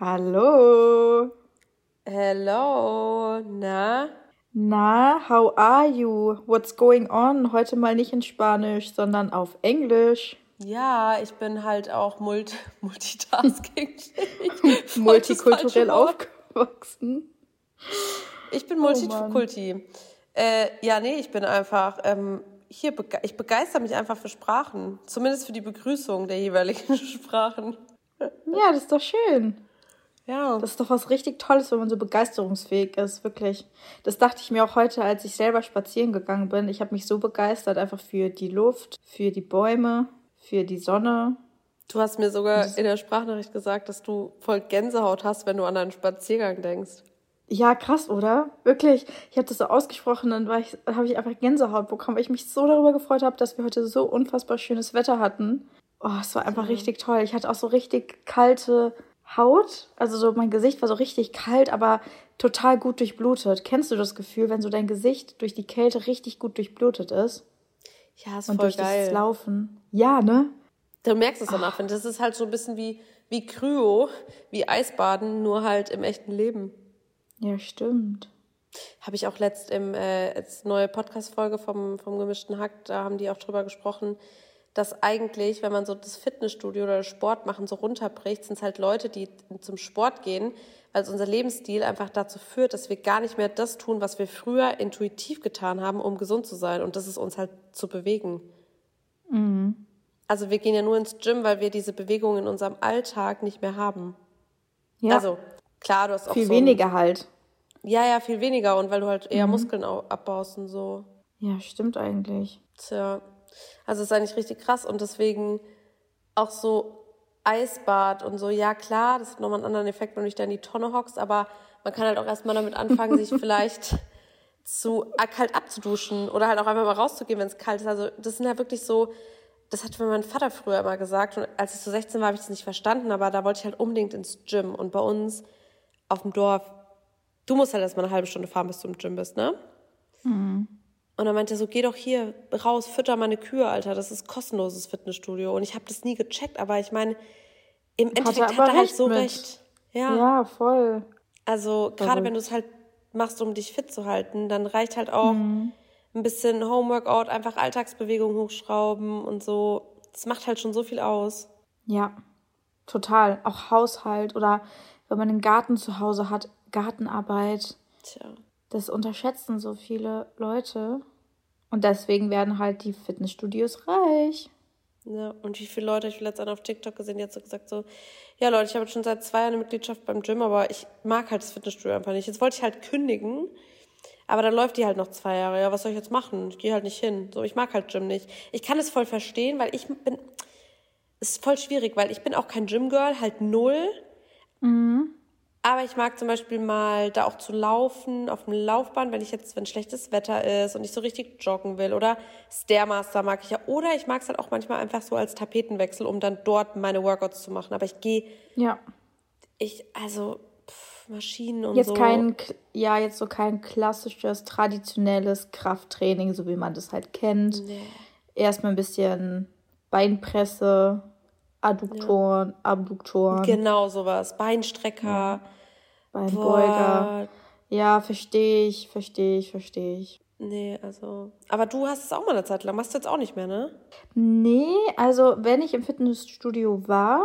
Hallo. Hello. Na? Na, how are you? What's going on? Heute mal nicht in Spanisch, sondern auf Englisch. Ja, ich bin halt auch multitasking. Multikulturell aufgewachsen. Ich bin Multikulti. Ich bin einfach... ich begeister mich einfach für Sprachen. Zumindest für die Begrüßung der jeweiligen Sprachen. Ja, das ist doch schön. Ja. Das ist doch was richtig Tolles, wenn man so begeisterungsfähig ist, wirklich. Das dachte ich mir auch heute, als ich selber spazieren gegangen bin. Ich habe mich so begeistert, einfach für die Luft, für die Bäume, für die Sonne. Du hast mir sogar in der Sprachnachricht gesagt, dass du voll Gänsehaut hast, wenn du an deinen Spaziergang denkst. Ja, krass, oder? Wirklich. Ich habe das so ausgesprochen, dann habe ich einfach Gänsehaut bekommen, weil ich mich so darüber gefreut habe, dass wir heute so unfassbar schönes Wetter hatten. Oh, es war einfach richtig toll. Ich hatte auch so richtig kalte Haut. Also so mein Gesicht war so richtig kalt, aber total gut durchblutet. Kennst du das Gefühl, wenn so dein Gesicht durch die Kälte richtig gut durchblutet ist? Ja, ist voll geil. Und durch das Laufen. Ja, ne? Du merkst es danach. Das ist halt so ein bisschen wie Kryo, wie Eisbaden, nur halt im echten Leben. Ja, stimmt. Habe ich auch als neue Podcast-Folge vom Gemischten Hack, da haben die auch drüber gesprochen, dass eigentlich, wenn man so das Fitnessstudio oder Sport machen so runterbricht, sind es halt Leute, die zum Sport gehen, weil unser Lebensstil einfach dazu führt, dass wir gar nicht mehr das tun, was wir früher intuitiv getan haben, um gesund zu sein. Und das ist uns halt zu bewegen. Mhm. Also wir gehen ja nur ins Gym, weil wir diese Bewegung in unserem Alltag nicht mehr haben. Ja. Also... Klar, du hast auch viel weniger halt. Ja, viel weniger und weil du halt eher Muskeln abbaust und so. Ja, stimmt eigentlich. Tja, also ist eigentlich richtig krass und deswegen auch so Eisbad und so, ja klar, das hat nochmal einen anderen Effekt, wenn du dich da in die Tonne hockst, aber man kann halt auch erstmal damit anfangen, sich vielleicht zu kalt abzuduschen oder halt auch einfach mal rauszugehen, wenn es kalt ist. Also das sind halt wirklich so, das hat mein Vater früher immer gesagt und als ich so 16 war, habe ich das nicht verstanden, aber da wollte ich halt unbedingt ins Gym und bei uns auf dem Dorf, du musst halt erstmal eine halbe Stunde fahren, bis du im Gym bist, ne? Mhm. Und dann meinte er so, geh doch hier raus, fütter meine Kühe, Alter, das ist kostenloses Fitnessstudio. Und ich habe das nie gecheckt, aber ich meine, im Endeffekt hat er halt so recht. Ja, voll. Also gerade wenn du es halt machst, um dich fit zu halten, dann reicht halt auch ein bisschen Homeworkout, einfach Alltagsbewegung hochschrauben und so. Das macht halt schon so viel aus. Ja, total. Auch Haushalt oder... wenn man einen Garten zu Hause hat, Gartenarbeit. Tja. Das unterschätzen so viele Leute. Und deswegen werden halt die Fitnessstudios reich. Ja, und wie viele Leute, ich habe letztens auf TikTok gesehen, die hat so gesagt so, ja Leute, ich habe jetzt schon seit 2 Jahren eine Mitgliedschaft beim Gym, aber ich mag halt das Fitnessstudio einfach nicht. Jetzt wollte ich halt kündigen, aber dann läuft die halt noch 2 Jahre. Ja, was soll ich jetzt machen? Ich gehe halt nicht hin. So, ich mag halt Gym nicht. Ich kann es voll verstehen, weil es ist voll schwierig, weil ich bin auch kein Gym-Girl, halt null. Mhm. Aber ich mag zum Beispiel mal da auch zu laufen, auf dem Laufband, wenn schlechtes Wetter ist und ich so richtig joggen will. Oder Stairmaster mag ich ja. Oder ich mag es halt auch manchmal einfach so als Tapetenwechsel, um dann dort meine Workouts zu machen. Aber ich gehe... Ja. Maschinen und jetzt so. Jetzt so kein klassisches, traditionelles Krafttraining, so wie man das halt kennt. Nee. Erstmal ein bisschen Beinpresse... Adduktoren, ja. Abduktoren. Genau, sowas. Beinstrecker. Ja. Beinbeuger. Boah. Ja, verstehe ich. Nee, also... Aber du hast es auch mal eine Zeit lang. Machst du jetzt auch nicht mehr, ne? Nee, also wenn ich im Fitnessstudio war,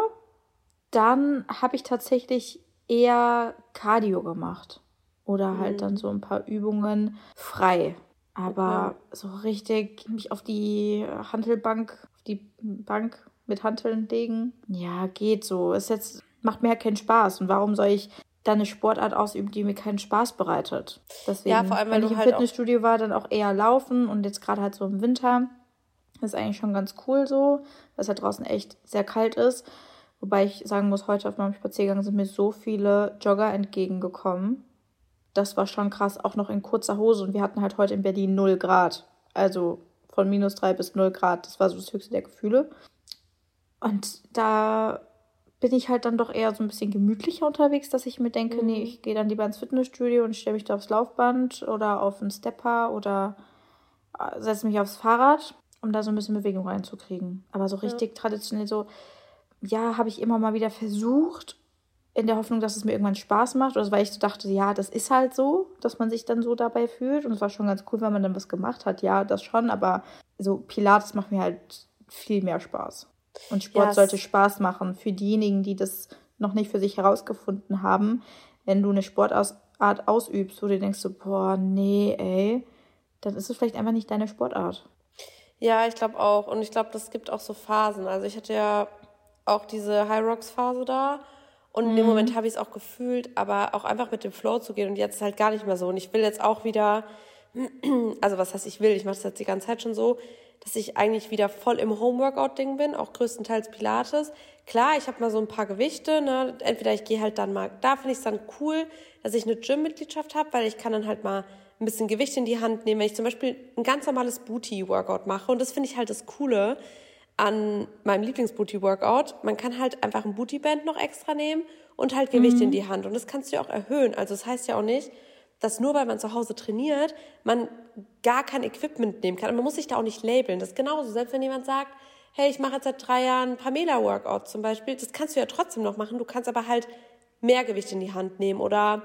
dann habe ich tatsächlich eher Cardio gemacht. Oder halt dann so ein paar Übungen frei. Aber so richtig mich auf die Bank... mit Hanteln legen. Ja, geht so. Macht mir ja keinen Spaß. Und warum soll ich dann eine Sportart ausüben, die mir keinen Spaß bereitet? Deswegen, ja, vor allem, wenn ich im Fitnessstudio war, dann auch eher laufen und jetzt gerade halt so im Winter. Das ist eigentlich schon ganz cool so, dass halt draußen echt sehr kalt ist. Wobei ich sagen muss, heute auf meinem Spaziergang sind mir so viele Jogger entgegengekommen. Das war schon krass, auch noch in kurzer Hose. Und wir hatten halt heute in Berlin 0 Grad. Also von -3 bis 0 Grad. Das war so das höchste der Gefühle. Und da bin ich halt dann doch eher so ein bisschen gemütlicher unterwegs, dass ich mir denke, nee, ich gehe dann lieber ins Fitnessstudio und stelle mich da aufs Laufband oder auf einen Stepper oder setze mich aufs Fahrrad, um da so ein bisschen Bewegung reinzukriegen. Aber so richtig traditionell so, ja, habe ich immer mal wieder versucht, in der Hoffnung, dass es mir irgendwann Spaß macht, oder weil ich so dachte, ja, das ist halt so, dass man sich dann so dabei fühlt, und es war schon ganz cool, weil man dann was gemacht hat, ja, das schon, aber so Pilates macht mir halt viel mehr Spaß. Und Sport sollte Spaß machen für diejenigen, die das noch nicht für sich herausgefunden haben. Wenn du eine Sportart ausübst, wo du denkst so, boah, nee, ey, dann ist es vielleicht einfach nicht deine Sportart. Ja, ich glaube auch. Und ich glaube, das gibt auch so Phasen. Also ich hatte ja auch diese High-Rocks-Phase da. Und in dem Moment habe ich es auch gefühlt, aber auch einfach mit dem Flow zu gehen. Und jetzt ist halt gar nicht mehr so. Und ich will jetzt auch wieder, also was heißt ich will? Ich mache das jetzt die ganze Zeit schon so, dass ich eigentlich wieder voll im Homeworkout-Ding bin, auch größtenteils Pilates. Klar, ich habe mal so ein paar Gewichte, ne? Entweder ich gehe halt dann mal, da finde ich es dann cool, dass ich eine Gym-Mitgliedschaft habe, weil ich kann dann halt mal ein bisschen Gewicht in die Hand nehmen, wenn ich zum Beispiel ein ganz normales Booty-Workout mache. Und das finde ich halt das Coole an meinem Lieblings-Booty-Workout. Man kann halt einfach ein Booty-Band noch extra nehmen und halt Gewicht in die Hand. Und das kannst du ja auch erhöhen. Also das heißt ja auch nicht, dass nur weil man zu Hause trainiert, man gar kein Equipment nehmen kann. Und man muss sich da auch nicht labeln. Das ist genauso. Selbst wenn jemand sagt, hey, ich mache jetzt seit 3 Jahren Pamela-Workout zum Beispiel, das kannst du ja trotzdem noch machen. Du kannst aber halt mehr Gewicht in die Hand nehmen oder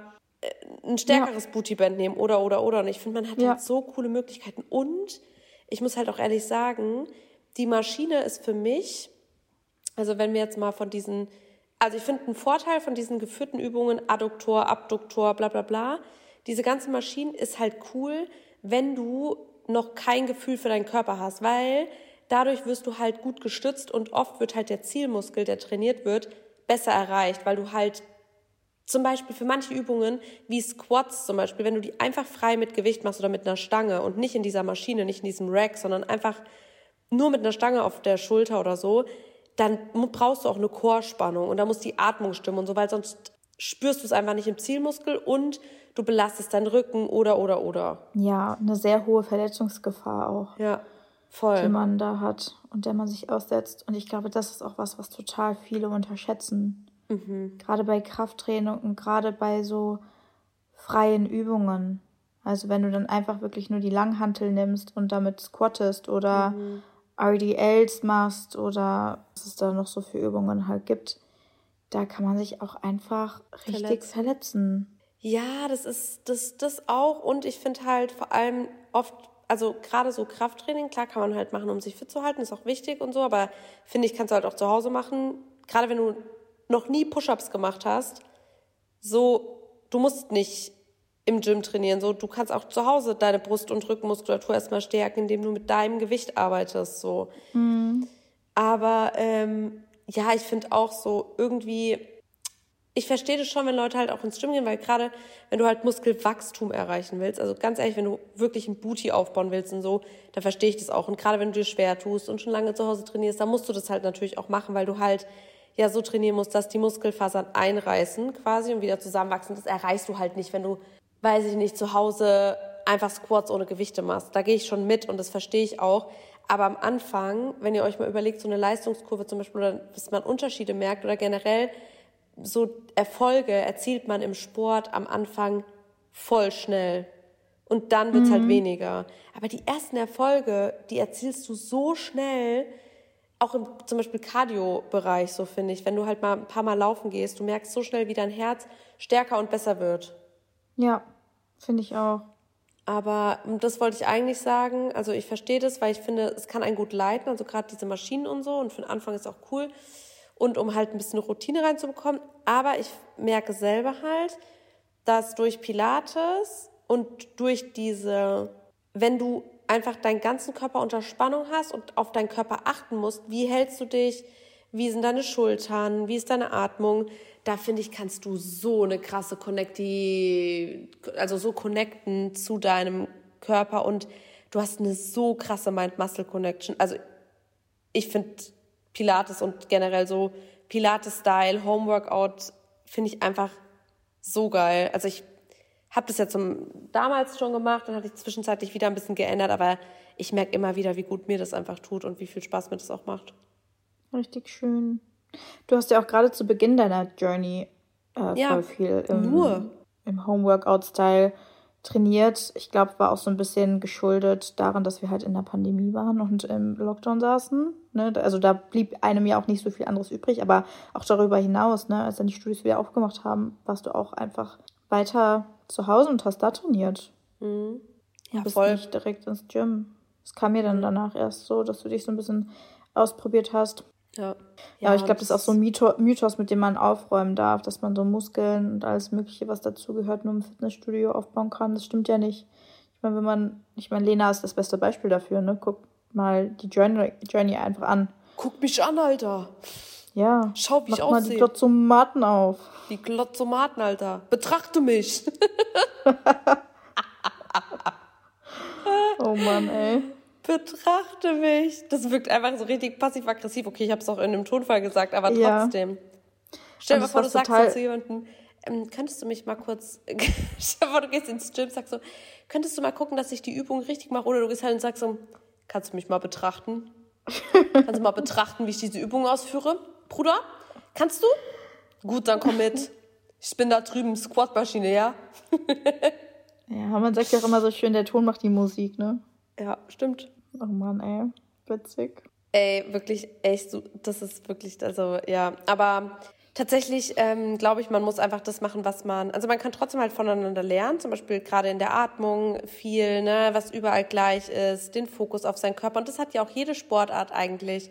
ein stärkeres Bootyband nehmen oder. Und ich finde, man hat halt so coole Möglichkeiten. Und ich muss halt auch ehrlich sagen, die Maschine ist für mich, also wenn wir jetzt mal von diesen, also ich finde einen Vorteil von diesen geführten Übungen, Adduktor, Abduktor, bla bla bla, diese ganze Maschine ist halt cool, wenn du noch kein Gefühl für deinen Körper hast, weil dadurch wirst du halt gut gestützt und oft wird halt der Zielmuskel, der trainiert wird, besser erreicht, weil du halt zum Beispiel für manche Übungen, wie Squats zum Beispiel, wenn du die einfach frei mit Gewicht machst oder mit einer Stange und nicht in dieser Maschine, nicht in diesem Rack, sondern einfach nur mit einer Stange auf der Schulter oder so, dann brauchst du auch eine Core-Spannung und da muss die Atmung stimmen und so, weil sonst spürst du es einfach nicht im Zielmuskel und du belastest deinen Rücken oder. Ja, eine sehr hohe Verletzungsgefahr auch. Ja, voll. Die man da hat und der man sich aussetzt. Und ich glaube, das ist auch was total viele unterschätzen. Gerade bei Krafttraining und gerade bei so freien Übungen. Also wenn du dann einfach wirklich nur die Langhantel nimmst und damit squattest oder RDLs machst oder was es da noch so für Übungen halt gibt, da kann man sich auch einfach richtig verletzen. Ja, das ist das auch. Und ich finde halt vor allem oft, also gerade so Krafttraining, klar kann man halt machen, um sich fit zu halten, ist auch wichtig und so, aber finde ich, kannst du halt auch zu Hause machen, gerade wenn du noch nie Push-Ups gemacht hast, so, du musst nicht im Gym trainieren, so, du kannst auch zu Hause deine Brust- und Rückenmuskulatur erstmal stärken, indem du mit deinem Gewicht arbeitest, so. Aber, ja, ich finde auch so irgendwie, ich verstehe das schon, wenn Leute halt auch ins Gym gehen, weil gerade, wenn du halt Muskelwachstum erreichen willst, also ganz ehrlich, wenn du wirklich einen Booty aufbauen willst und so, dann verstehe ich das auch. Und gerade wenn du dir schwer tust und schon lange zu Hause trainierst, dann musst du das halt natürlich auch machen, weil du halt ja so trainieren musst, dass die Muskelfasern einreißen quasi und wieder zusammenwachsen. Das erreichst du halt nicht, wenn du, weiß ich nicht, zu Hause einfach Squats ohne Gewichte machst. Da gehe ich schon mit und das verstehe ich auch. Aber am Anfang, wenn ihr euch mal überlegt, so eine Leistungskurve zum Beispiel, oder dass man Unterschiede merkt oder generell so Erfolge erzielt man im Sport am Anfang voll schnell. Und dann wird's halt weniger. Aber die ersten Erfolge, die erzielst du so schnell, auch im zum Beispiel Cardio-Bereich, so finde ich. Wenn du halt mal ein paar Mal laufen gehst, du merkst so schnell, wie dein Herz stärker und besser wird. Ja, finde ich auch. Aber das wollte ich eigentlich sagen, also ich verstehe das, weil ich finde, es kann einen gut leiten, also gerade diese Maschinen und so, und für den Anfang ist auch cool und um halt ein bisschen Routine reinzubekommen, aber ich merke selber halt, dass durch Pilates und durch diese, wenn du einfach deinen ganzen Körper unter Spannung hast und auf deinen Körper achten musst, wie hältst du dich, wie sind deine Schultern, wie ist deine Atmung, da finde ich, kannst du so eine krasse connecten zu deinem Körper und du hast eine so krasse Mind Muscle Connection. Also ich finde Pilates und generell so Pilates Style Home Workout finde ich einfach so geil. Also ich habe das ja damals schon gemacht, dann hatte ich zwischenzeitlich wieder ein bisschen geändert, aber ich merke immer wieder, wie gut mir das einfach tut und wie viel Spaß mir das auch macht. Richtig schön. Du hast ja auch gerade zu Beginn deiner Journey voll viel im Home-Workout-Style trainiert. Ich glaube, war auch so ein bisschen geschuldet daran, dass wir halt in der Pandemie waren und im Lockdown saßen. Ne? Also da blieb einem ja auch nicht so viel anderes übrig, aber auch darüber hinaus, ne? Als dann die Studios wieder aufgemacht haben, warst du auch einfach weiter zu Hause und hast da trainiert. Mhm. Ja, bist voll. Nicht direkt ins Gym. Es kam mir dann danach erst so, dass du dich so ein bisschen ausprobiert hast. Ja. Ja, aber ich glaube, das ist auch so ein Mythos, mit dem man aufräumen darf, dass man so Muskeln und alles Mögliche, was dazugehört, nur im Fitnessstudio aufbauen kann. Das stimmt ja nicht. Ich meine, Lena ist das beste Beispiel dafür, ne? Guck mal die Journey einfach an. Guck mich an, Alter. Ja. Schau, wie ich aussehe. Mach mal die Glotzomaten auf. Die Glotzomaten, Alter. Betrachte mich. Oh Mann, ey. Betrachte mich. Das wirkt einfach so richtig passiv-aggressiv. Okay, ich habe es auch in einem Tonfall gesagt, aber trotzdem. Ja. Stell dir vor, du sagst so zu jemandem, könntest du mich mal kurz... Stell dir vor, du gehst ins Gym, sagst so, könntest du mal gucken, dass ich die Übung richtig mache? Oder du gehst halt und sagst so, kannst du mich mal betrachten? Kannst du mal betrachten, wie ich diese Übung ausführe? Bruder, kannst du? Gut, dann komm mit. Ich bin da drüben, Squat-Maschine, ja? Ja, man sagt ja auch immer so schön, der Ton macht die Musik, ne? Ja, stimmt. Oh Mann, ey, witzig. Ey, wirklich, echt, das ist wirklich, also ja, aber tatsächlich glaube ich, man muss einfach das machen, was man, also man kann trotzdem halt voneinander lernen, zum Beispiel gerade in der Atmung viel, ne, was überall gleich ist, den Fokus auf seinen Körper, und das hat ja auch jede Sportart eigentlich,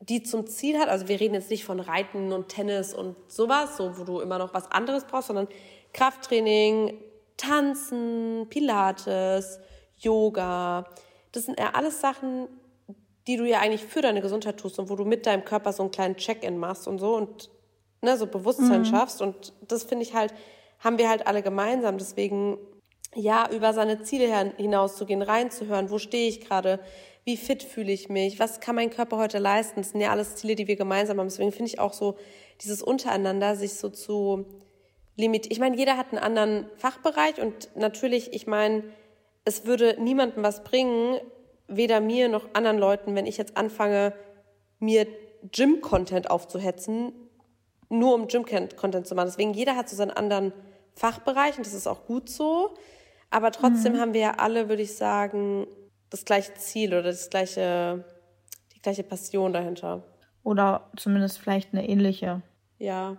die zum Ziel hat, also wir reden jetzt nicht von Reiten und Tennis und sowas, so wo du immer noch was anderes brauchst, sondern Krafttraining, Tanzen, Pilates, Yoga, das sind ja alles Sachen, die du ja eigentlich für deine Gesundheit tust und wo du mit deinem Körper so einen kleinen Check-in machst und so und ne, so Bewusstsein schaffst, und das finde ich halt, haben wir halt alle gemeinsam, deswegen ja, über seine Ziele hinauszugehen, reinzuhören, wo stehe ich gerade, wie fit fühle ich mich, was kann mein Körper heute leisten, das sind ja alles Ziele, die wir gemeinsam haben, deswegen finde ich auch so dieses Untereinander, sich so zu limitieren, ich meine, jeder hat einen anderen Fachbereich und natürlich, ich meine, es würde niemandem was bringen, weder mir noch anderen Leuten, wenn ich jetzt anfange, mir Gym-Content aufzuhetzen, nur um Gym-Content zu machen. Deswegen, jeder hat so seinen anderen Fachbereich und das ist auch gut so. Aber trotzdem haben wir ja alle, würde ich sagen, das gleiche Ziel oder die gleiche Passion dahinter. Oder zumindest vielleicht eine ähnliche. Ja.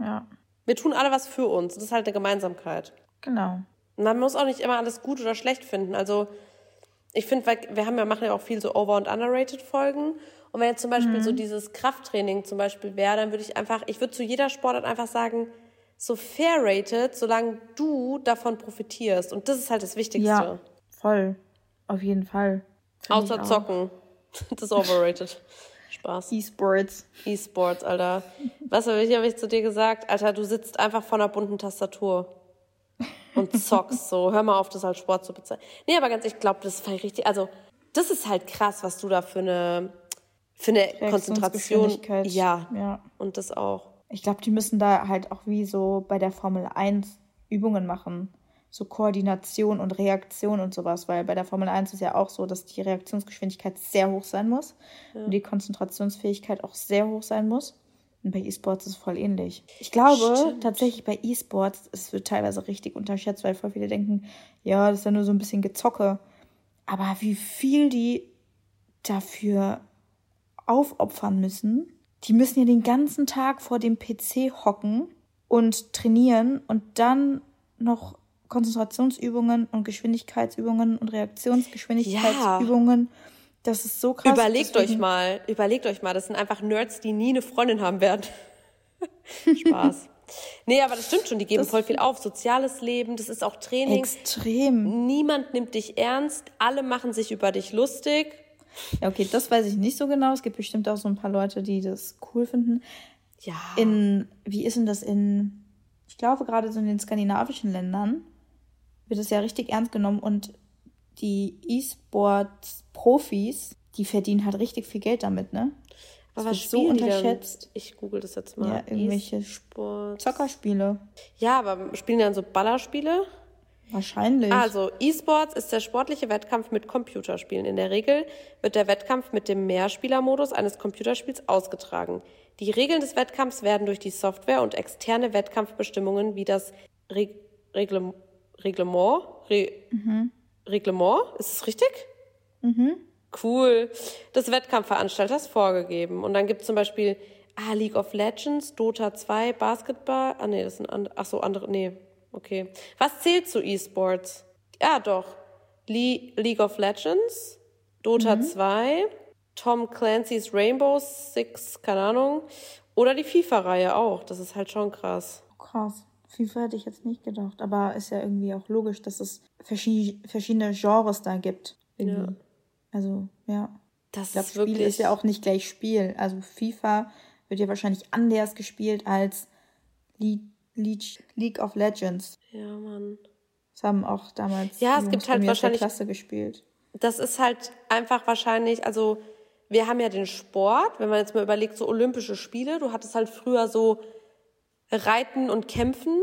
Ja. Wir tun alle was für uns. Das ist halt eine Gemeinsamkeit. Genau. Man muss auch nicht immer alles gut oder schlecht finden. Also ich finde, wir machen ja auch viel so over- und underrated Folgen. Und wenn jetzt zum Beispiel so dieses Krafttraining zum Beispiel wäre, dann würde ich einfach, ich würde zu jeder Sportart einfach sagen, so fair rated, solange du davon profitierst. Und das ist halt das Wichtigste. Ja, voll. Auf jeden Fall. Außer Zocken. Das ist overrated. Spaß. E-Sports. E-Sports, Alter. Was habe ich zu dir gesagt? Alter, du sitzt einfach vor einer bunten Tastatur. Und zockst so. Hör mal auf, das als Sport zu bezeichnen. Nee, aber ganz ehrlich, ich glaube, das ist richtig. Also, das ist halt krass, was du da für eine Konzentration. Ja. Und das auch. Ich glaube, die müssen da halt auch wie so bei der Formel 1 Übungen machen. So Koordination und Reaktion und sowas. Weil bei der Formel 1 ist ja auch so, dass die Reaktionsgeschwindigkeit sehr hoch sein muss. Ja. Und die Konzentrationsfähigkeit auch sehr hoch sein muss. Und bei E-Sports ist es voll ähnlich. Ich glaube tatsächlich bei E-Sports, es wird teilweise richtig unterschätzt, weil voll viele denken, ja, das ist ja nur so ein bisschen Gezocke. Aber wie viel die dafür aufopfern müssen, die müssen ja den ganzen Tag vor dem PC hocken und trainieren und dann noch Konzentrationsübungen und Geschwindigkeitsübungen und Reaktionsgeschwindigkeitsübungen. Ja. Das ist so krass. Überlegt euch mal, das sind einfach Nerds, die nie eine Freundin haben werden. Spaß. Nee, aber das stimmt schon, die geben das voll viel auf. Soziales Leben, das ist auch Training. Extrem. Niemand nimmt dich ernst, alle machen sich über dich lustig. Ja, okay, das weiß ich nicht so genau. Es gibt bestimmt auch so ein paar Leute, die das cool finden. Ja. Wie ist denn das ich glaube gerade so in den skandinavischen Ländern wird das ja richtig ernst genommen und die E-Sports-Profis, die verdienen halt richtig viel Geld damit, ne? Aber was so unterschätzt. Ich google das jetzt mal. Ja, irgendwelche E-Sports. Zockerspiele. Ja, aber spielen dann so Ballerspiele? Wahrscheinlich. Also E-Sports ist der sportliche Wettkampf mit Computerspielen. In der Regel wird der Wettkampf mit dem Mehrspielermodus eines Computerspiels ausgetragen. Die Regeln des Wettkampfs werden durch die Software und externe Wettkampfbestimmungen wie das Reglement, ist es richtig? Mhm. Cool. Des Wettkampfveranstalters vorgegeben. Und dann gibt es zum Beispiel League of Legends, Dota 2, Basketball. Das sind andere. Ach so, andere. Nee, okay. Was zählt zu E-Sports? Ja, doch. League of Legends, Dota 2, Tom Clancy's Rainbow Six, keine Ahnung. Oder die FIFA-Reihe auch. Das ist halt schon krass. Krass. FIFA hätte ich jetzt nicht gedacht. Aber ist ja irgendwie auch logisch, dass es verschiedene Genres da gibt. Irgendwie. Ja. Also, ja. Das ich glaube, Spiel wirklich ist ja auch nicht gleich Spiel. Also FIFA wird ja wahrscheinlich anders gespielt als League of Legends. Ja, Mann. Das haben auch damals es gibt halt wahrscheinlich Klasse gespielt. Das ist halt einfach wahrscheinlich, also wir haben ja den Sport, wenn man jetzt mal überlegt, so Olympische Spiele, du hattest halt früher so Reiten und Kämpfen,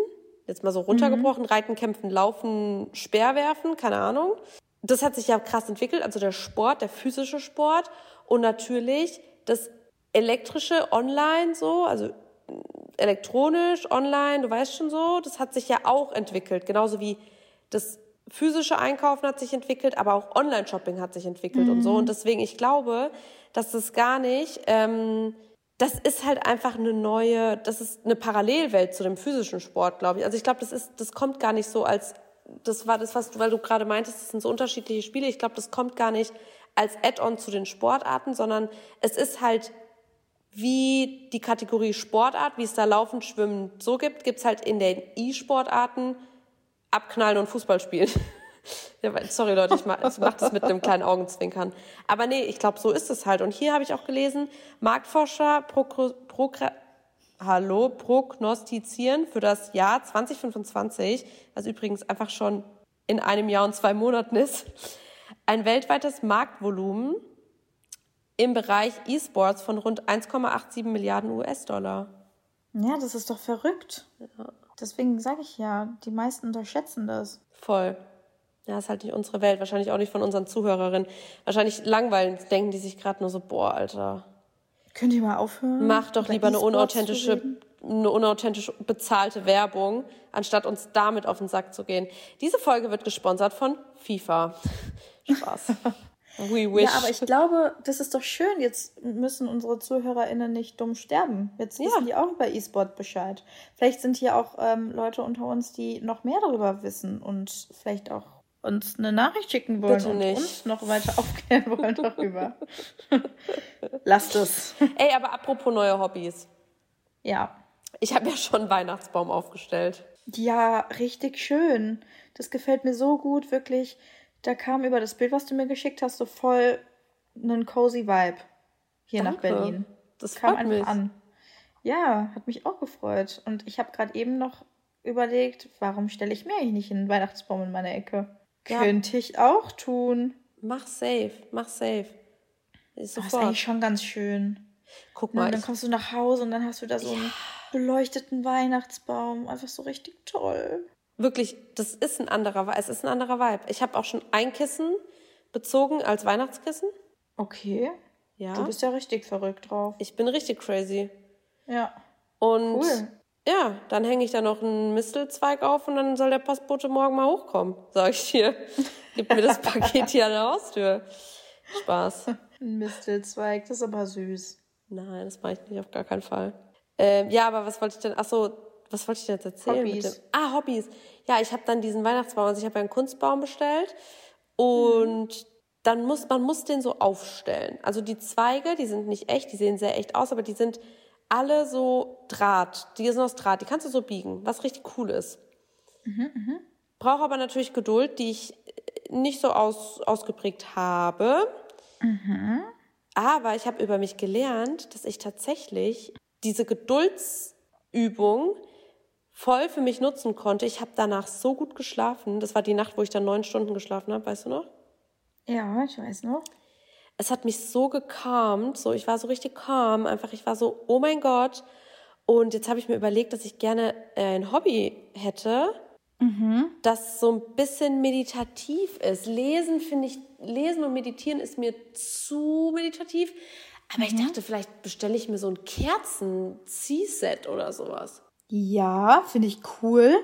jetzt mal so runtergebrochen, Reiten, Kämpfen, Laufen, Speerwerfen, keine Ahnung. Das hat sich ja krass entwickelt, also der Sport, der physische Sport und natürlich das elektrische online so, also elektronisch, online, du weißt schon so, das hat sich ja auch entwickelt, genauso wie das physische Einkaufen hat sich entwickelt, aber auch Online-Shopping hat sich entwickelt und so und deswegen, ich glaube, dass das gar nicht, das ist halt einfach das ist eine Parallelwelt zu dem physischen Sport, glaube ich. Also ich glaube, das kommt gar nicht so als das war das, weil du gerade meintest, das sind so unterschiedliche Spiele. Ich glaube, das kommt gar nicht als Add-on zu den Sportarten, sondern es ist halt wie die Kategorie Sportart, wie es da Laufen, Schwimmen so gibt, gibt's halt in den E-Sportarten Abknallen und Fußball spielen. Sorry Leute, ich mach das mit einem kleinen Augenzwinkern. Aber nee, ich glaube, so ist es halt. Und hier habe ich auch gelesen, Marktforscher prognostizieren für das Jahr 2025, was übrigens einfach schon in einem Jahr und 2 Monaten ist, ein weltweites Marktvolumen im Bereich E-Sports von rund 1,87 Milliarden US-Dollar. Ja, das ist doch verrückt. Ja. Deswegen sage ich ja, die meisten unterschätzen das. Voll. Ja, ist halt nicht unsere Welt, wahrscheinlich auch nicht von unseren Zuhörerinnen. Wahrscheinlich langweilend denken die sich gerade nur so, boah, Alter. Könnt ihr mal aufhören? Mach doch lieber eine unauthentische bezahlte Werbung, anstatt uns damit auf den Sack zu gehen. Diese Folge wird gesponsert von FIFA. Spaß. We wish. Ja, aber ich glaube, das ist doch schön. Jetzt müssen unsere ZuhörerInnen nicht dumm sterben. Jetzt wissen die auch über E-Sport Bescheid. Vielleicht sind hier auch Leute unter uns, die noch mehr darüber wissen und vielleicht auch uns eine Nachricht schicken wollen und uns noch weiter aufklären wollen darüber. Lasst es. Ey, aber apropos neue Hobbys. Ja. Ich habe ja schon einen Weihnachtsbaum aufgestellt. Ja, richtig schön. Das gefällt mir so gut, wirklich. Da kam über das Bild, was du mir geschickt hast, so voll einen cozy Vibe hier nach Berlin. Das kam einfach an. Ja, hat mich auch gefreut. Und ich habe gerade eben noch überlegt, warum stelle ich mir eigentlich nicht einen Weihnachtsbaum in meine Ecke? Ja. Könnte ich auch tun. Mach safe. Ist eigentlich schon ganz schön. Guck mal. Und dann kommst du nach Hause und dann hast du da so einen beleuchteten Weihnachtsbaum. Einfach so richtig toll. Wirklich, das ist ein anderer Vibe. Es ist ein anderer Vibe. Ich habe auch schon ein Kissen bezogen als Weihnachtskissen. Okay. Ja. Du bist ja richtig verrückt drauf. Ich bin richtig crazy. Ja. Und cool. Ja, dann hänge ich da noch einen Mistelzweig auf und dann soll der Postbote morgen mal hochkommen, sag ich dir. Gib mir das Paket hier an der Haustür. Spaß. Ein Mistelzweig, das ist aber süß. Nein, das mache ich nicht, auf gar keinen Fall. Ja, aber was wollte ich denn jetzt erzählen? Hobbys. Hobbys. Ja, ich habe dann diesen Weihnachtsbaum, also ich habe ja einen Kunstbaum bestellt und dann muss man den so aufstellen. Also die Zweige, die sind nicht echt, die sehen sehr echt aus, aber die sind alle so Draht, die sind aus Draht, die kannst du so biegen, was richtig cool ist. Brauche aber natürlich Geduld, die ich nicht so ausgeprägt habe. Aber ich habe über mich gelernt, dass ich tatsächlich diese Geduldsübung voll für mich nutzen konnte. Ich habe danach so gut geschlafen. Das war die Nacht, wo ich dann 9 Stunden geschlafen habe, weißt du noch? Ja, ich weiß noch. Es hat mich so gecalmt, so ich war so richtig calm, einfach ich war so, oh mein Gott. Und jetzt habe ich mir überlegt, dass ich gerne ein Hobby hätte, das so ein bisschen meditativ ist. Lesen und meditieren ist mir zu meditativ. Aber ich dachte, vielleicht bestelle ich mir so ein Kerzen-Ziehset oder sowas. Ja, finde ich cool.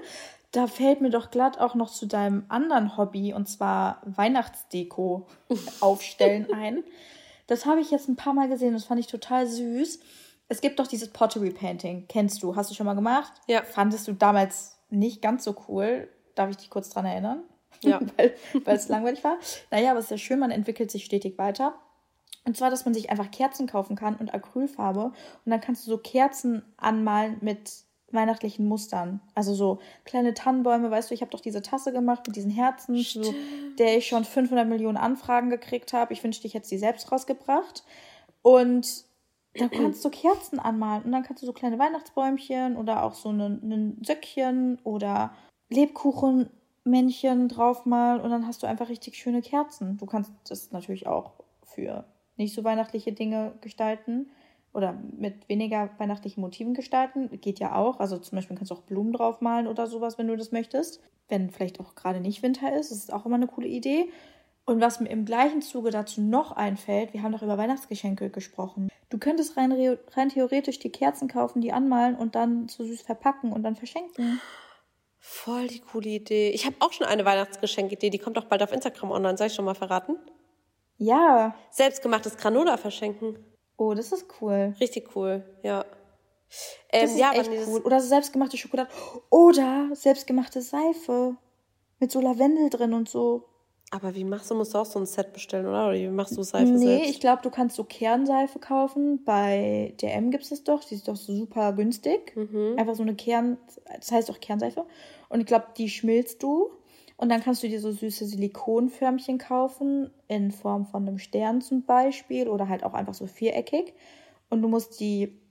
Da fällt mir doch glatt auch noch zu deinem anderen Hobby, und zwar Weihnachtsdeko aufstellen ein. Das habe ich jetzt ein paar Mal gesehen, das fand ich total süß. Es gibt doch dieses Pottery Painting, kennst du, hast du schon mal gemacht? Ja. Fandest du damals nicht ganz so cool? Darf ich dich kurz dran erinnern? Ja. Weil es langweilig war. Naja, aber es ist ja schön, man entwickelt sich stetig weiter. Und zwar, dass man sich einfach Kerzen kaufen kann und Acrylfarbe. Und dann kannst du so Kerzen anmalen mit weihnachtlichen Mustern. Also so kleine Tannenbäume, weißt du, ich habe doch diese Tasse gemacht mit diesen Herzen, so, der ich schon 500 Millionen Anfragen gekriegt habe. Ich wünschte, ich hätte sie selbst rausgebracht. Und da kannst du Kerzen anmalen. Und dann kannst du so kleine Weihnachtsbäumchen oder auch so ein Söckchen oder Lebkuchenmännchen draufmalen. Und dann hast du einfach richtig schöne Kerzen. Du kannst das natürlich auch für nicht so weihnachtliche Dinge gestalten oder mit weniger weihnachtlichen Motiven gestalten. Geht ja auch. Also zum Beispiel kannst du auch Blumen draufmalen oder sowas, wenn du das möchtest. Wenn vielleicht auch gerade nicht Winter ist, das ist auch immer eine coole Idee. Und was mir im gleichen Zuge dazu noch einfällt, wir haben doch über Weihnachtsgeschenke gesprochen. Du könntest rein theoretisch die Kerzen kaufen, die anmalen und dann so süß verpacken und dann verschenken. Voll die coole Idee. Ich habe auch schon eine Weihnachtsgeschenkidee, die kommt auch bald auf Instagram online. Soll ich schon mal verraten? Ja. Selbstgemachtes Granola verschenken. Oh, das ist cool. Richtig cool, ja. Das ist ja, echt cool. Oder so selbstgemachte Schokolade. Oder selbstgemachte Seife. Mit so Lavendel drin und so. Aber wie machst du? Musst du auch so ein Set bestellen, oder? Oder wie machst du Seife selbst? Nee, ich glaube, du kannst so Kernseife kaufen. Bei DM gibt es das doch. Die ist doch super günstig. Mhm. Einfach so eine das heißt auch Kernseife. Und ich glaube, die schmilzt du. Und dann kannst du dir so süße Silikonförmchen kaufen, in Form von einem Stern zum Beispiel oder halt auch einfach so viereckig. Und du musst die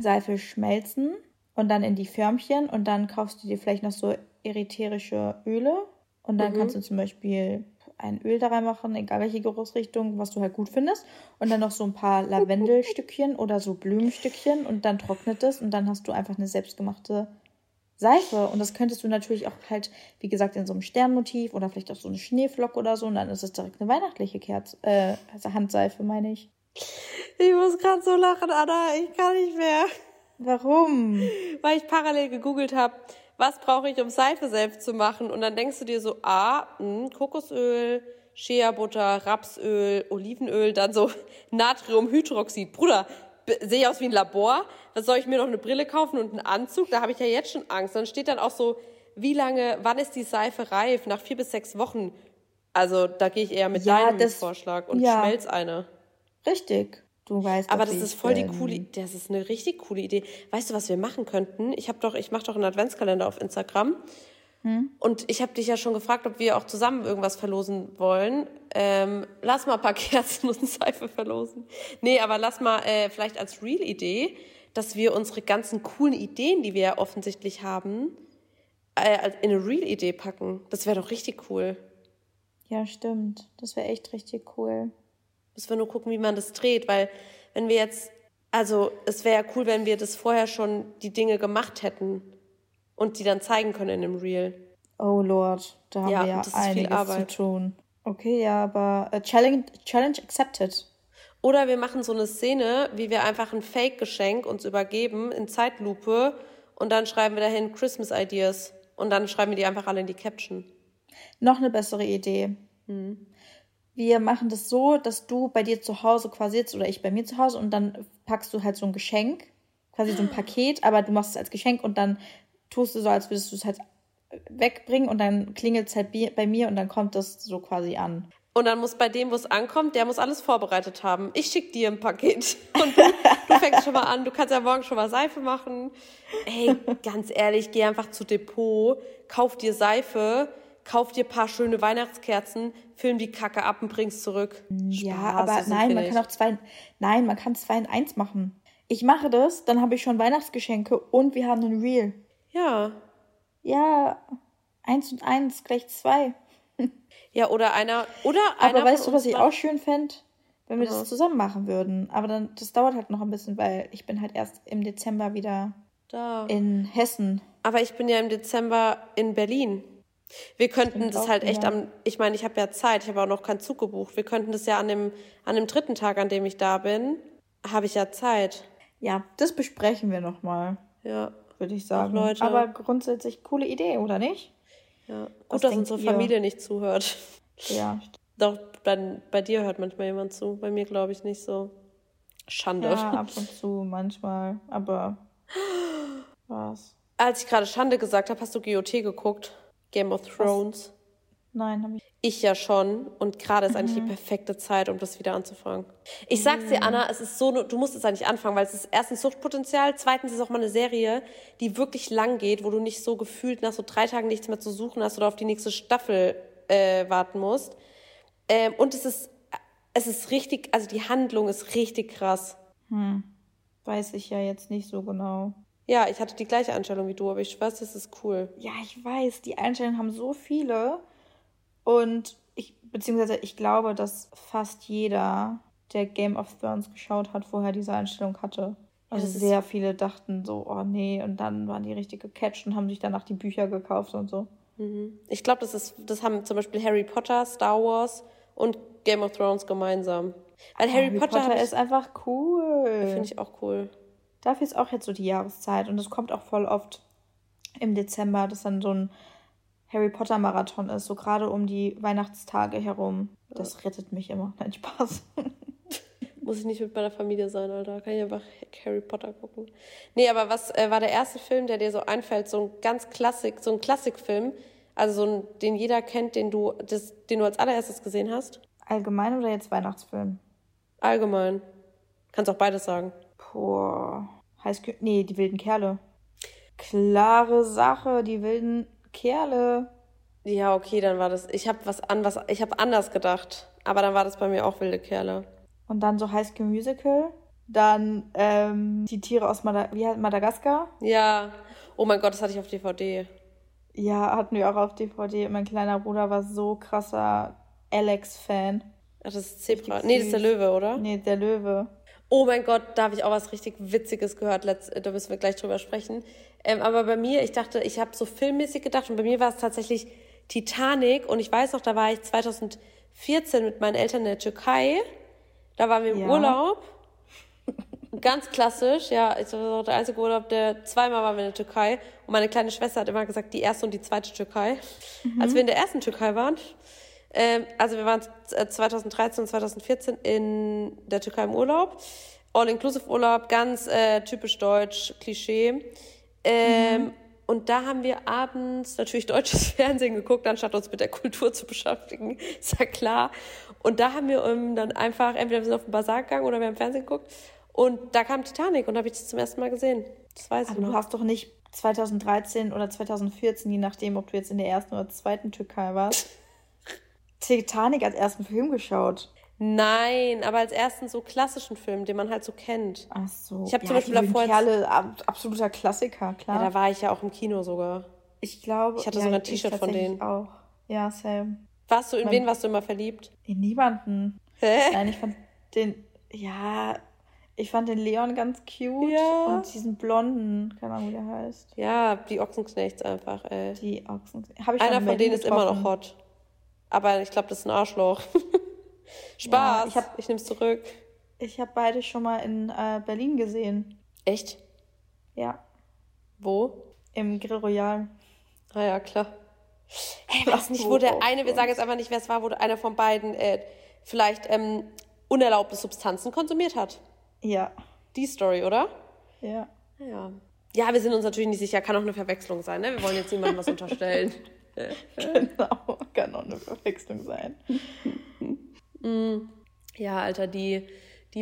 Seife schmelzen und dann in die Förmchen und dann kaufst du dir vielleicht noch so ätherische Öle. Und dann kannst du zum Beispiel ein Öl da reinmachen, egal welche Geruchsrichtung, was du halt gut findest. Und dann noch so ein paar Lavendelstückchen oder so Blumenstückchen und dann trocknet es und dann hast du einfach eine selbstgemachte Seife. Und das könntest du natürlich auch halt, wie gesagt, in so einem Sternmotiv oder vielleicht auch so eine Schneeflocke oder so. Und dann ist es direkt eine weihnachtliche Handseife, meine ich. Ich muss gerade so lachen, Anna. Ich kann nicht mehr. Warum? Weil ich parallel gegoogelt habe, was brauche ich, um Seife selbst zu machen? Und dann denkst du dir so, Kokosöl, Shea-Butter, Rapsöl, Olivenöl, dann so Natriumhydroxid. Bruder, sehe ich aus wie ein Labor? Was soll ich mir noch eine Brille kaufen und einen Anzug? Da habe ich ja jetzt schon Angst. Dann steht dann auch so, wann ist die Seife reif? Nach 4 bis 6 Wochen. Also da gehe ich eher mit deinem Vorschlag und schmelz eine. Richtig. Du weißt. Aber das ist voll die coole Idee. Das ist eine richtig coole Idee. Weißt du, was wir machen könnten? Ich mache doch einen Adventskalender auf Instagram. Und ich habe dich ja schon gefragt, ob wir auch zusammen irgendwas verlosen wollen. Lass mal ein paar Kerzen und Seife verlosen. Nee, aber lass mal vielleicht als Real-Idee, dass wir unsere ganzen coolen Ideen, die wir ja offensichtlich haben, in eine Real-Idee packen. Das wäre doch richtig cool. Ja, stimmt. Das wäre echt richtig cool. Müssen wir nur gucken, wie man das dreht, weil wenn wir jetzt, also es wäre ja cool, wenn wir das vorher schon die Dinge gemacht hätten. Und die dann zeigen können in dem Reel. Oh Lord, da haben wir ja einiges zu tun. Okay, ja, aber Challenge accepted. Oder wir machen so eine Szene, wie wir einfach ein Fake-Geschenk uns übergeben in Zeitlupe und dann schreiben wir dahin Christmas Ideas und dann schreiben wir die einfach alle in die Caption. Noch eine bessere Idee. Wir machen das so, dass du bei dir zu Hause quasi sitzt oder ich bei mir zu Hause und dann packst du halt so ein Geschenk, quasi so ein Paket, aber du machst es als Geschenk und dann tust du so, als würdest du es halt wegbringen und dann klingelt es halt bei mir und dann kommt das so quasi an. Und dann muss bei dem, wo es ankommt, der muss alles vorbereitet haben. Ich schicke dir ein Paket und du fängst schon mal an, du kannst ja morgen schon mal Seife machen. Ey, ganz ehrlich, geh einfach zu Depot, kauf dir Seife, kauf dir ein paar schöne Weihnachtskerzen, film die Kacke ab und bring's zurück. Ja, Spaß, aber nein, man kann 2 in 1 machen. Ich mache das, dann habe ich schon Weihnachtsgeschenke und wir haben ein Reel. Ja. Ja, 1 und 1 gleich 2. Ja, oder einer. Aber weißt du, was ich auch schön fände? Wenn wir das zusammen machen würden. Aber dann, das dauert halt noch ein bisschen, weil ich bin halt erst im Dezember wieder da in Hessen. Aber ich bin ja im Dezember in Berlin. Wir könnten das halt echt ich meine, ich habe ja Zeit, ich habe auch noch keinen Zug gebucht. Wir könnten das ja an dem 3. Tag, an dem ich da bin, habe ich ja Zeit. Ja, das besprechen wir nochmal. Ja. würde ich sagen. Leute. Aber grundsätzlich coole Idee, oder nicht? Ja. Gut, dass unsere Familie nicht zuhört. Ja. Doch, bei dir hört manchmal jemand zu. Bei mir glaube ich nicht so. Schande. Ja, ab und zu manchmal. Aber was? Als ich gerade Schande gesagt habe, hast du GOT geguckt? Game of Thrones? Was? Nein, habe ich. Ich ja schon. Und gerade ist eigentlich die perfekte Zeit, um das wieder anzufangen. Ich sag's dir, Anna, es ist so, du musst es eigentlich anfangen, weil es ist erstens Suchtpotenzial, zweitens ist es auch mal eine Serie, die wirklich lang geht, wo du nicht so gefühlt nach so 3 Tagen nichts mehr zu suchen hast oder auf die nächste Staffel warten musst. Und es ist richtig, also die Handlung ist richtig krass. Weiß ich ja jetzt nicht so genau. Ja, ich hatte die gleiche Einstellung wie du, aber ich weiß, das ist cool. Ja, ich weiß, die Einstellungen haben so viele. Und ich glaube, dass fast jeder, der Game of Thrones geschaut hat, vorher diese Einstellung hatte. Also sehr viele dachten so, oh nee, und dann waren die richtig gecatcht und haben sich danach die Bücher gekauft und so. Mhm. Ich glaube, das haben zum Beispiel Harry Potter, Star Wars und Game of Thrones gemeinsam. Weil Harry Potter ist einfach cool. Finde ich auch cool. Dafür ist auch jetzt so die Jahreszeit und das kommt auch voll oft im Dezember, dass dann so ein Harry Potter Marathon ist, so gerade um die Weihnachtstage herum. Das rettet mich immer. Nein, Spaß. Muss ich nicht mit meiner Familie sein, Alter. Kann ich einfach Harry Potter gucken. Nee, aber was war der erste Film, der dir so einfällt? So ein ganz Klassikfilm, also so ein, den jeder kennt, den du als allererstes gesehen hast? Allgemein oder jetzt Weihnachtsfilm? Allgemein. Kannst auch beides sagen. Boah. Die wilden Kerle. Klare Sache, die wilden Kerle. Ja, okay, dann war das. Ich habe anders gedacht, aber dann war das bei mir auch wilde Kerle. Und dann so High School Musical, dann die Tiere aus Madagaskar. Ja. Oh mein Gott, das hatte ich auf DVD. Ja, hatten wir auch auf DVD. Mein kleiner Bruder war so krasser Alex-Fan. Ach, das ist Zebra. Nee, das ist der Löwe, oder? Nee, der Löwe. Oh mein Gott, da habe ich auch was richtig Witziges gehört. Da müssen wir gleich drüber sprechen. Aber bei mir, ich habe so filmmäßig gedacht und bei mir war es tatsächlich Titanic. Und ich weiß noch, da war ich 2014 mit meinen Eltern in der Türkei. Da waren wir im Urlaub. Ganz klassisch, ja. Das war auch der einzige Urlaub, zweimal waren wir in der Türkei. Und meine kleine Schwester hat immer gesagt, die erste und die zweite Türkei. Mhm. Als wir in der ersten Türkei waren... Also wir waren 2013 und 2014 in der Türkei im Urlaub. All-Inclusive-Urlaub, ganz typisch deutsch, Klischee. Und da haben wir abends natürlich deutsches Fernsehen geguckt, anstatt uns mit der Kultur zu beschäftigen. Ist ja klar. Und da haben wir dann einfach, entweder wir sind auf den Basar gegangen oder wir haben Fernsehen geguckt. Und da kam Titanic und da habe ich das zum ersten Mal gesehen. Das weiß ich noch. Du hast doch nicht 2013 oder 2014, je nachdem, ob du jetzt in der ersten oder zweiten Türkei warst, Titanic als ersten Film geschaut? Nein, aber als ersten so klassischen Film, den man halt so kennt. Ach so. Ich habe zum Beispiel davor... Kerle, absoluter Klassiker, klar. Ja, da war ich ja auch im Kino sogar. Ich glaube... Ich hatte sogar ein T-Shirt von denen. Auch. Ja, same. Wen warst du immer verliebt? In niemanden. Hä? Nein, ich fand den... Ja... Ich fand den Leon ganz cute und diesen Blonden, keine Ahnung, wie der heißt. Ja, die Ochsenknechts einfach, ey. Die Ochsenknechts. Einer von denen ist immer noch hot. Aber ich glaube, das ist ein Arschloch. Spaß, ja, ich nehme es zurück. Ich habe beide schon mal in Berlin gesehen. Echt? Ja. Wo? Im Grill Royal. Ah ja, klar. Hey, weiß nicht, wo der eine, wir sagen jetzt einfach nicht, wer es war, wo einer von beiden vielleicht unerlaubte Substanzen konsumiert hat. Ja. Die Story, oder? Ja. Ja. Ja, wir sind uns natürlich nicht sicher, kann auch eine Verwechslung sein, ne? Wir wollen jetzt niemandem was unterstellen. Genau, kann auch eine Verwechslung sein. Ja, Alter, die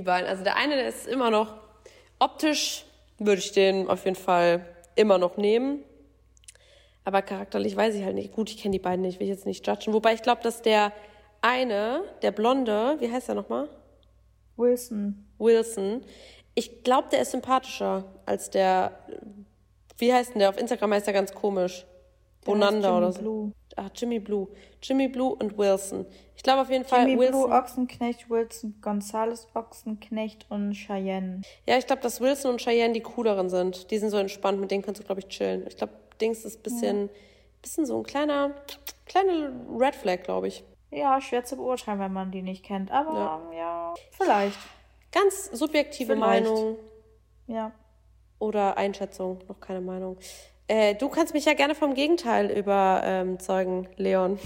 beiden. Also der eine, der ist immer noch optisch, würde ich den auf jeden Fall immer noch nehmen. Aber charakterlich weiß ich halt nicht. Gut, ich kenne die beiden nicht, will ich jetzt nicht judgen. Wobei ich glaube, dass der eine, der Blonde, wie heißt der nochmal? Wilson. Ich glaube, der ist sympathischer als der, wie heißt denn der? Auf Instagram heißt er ganz komisch. Bonanda oder so. Blue. Ach, Jimmy Blue. Jimmy Blue und Wilson. Ich glaube auf jeden Fall Jimmy Wilson. Jimmy Blue Ochsenknecht, Wilson Gonzales Ochsenknecht und Cheyenne. Ja, ich glaube, dass Wilson und Cheyenne die cooleren sind. Die sind so entspannt, mit denen kannst du, glaube ich, chillen. Ich glaube, Dings ist ein bisschen so ein kleiner Red Flag, glaube ich. Ja, schwer zu beurteilen, wenn man die nicht kennt. Aber ja vielleicht. Ganz subjektive Meinung. Ja. Oder Einschätzung, noch keine Meinung. Du kannst mich ja gerne vom Gegenteil überzeugen, Leon.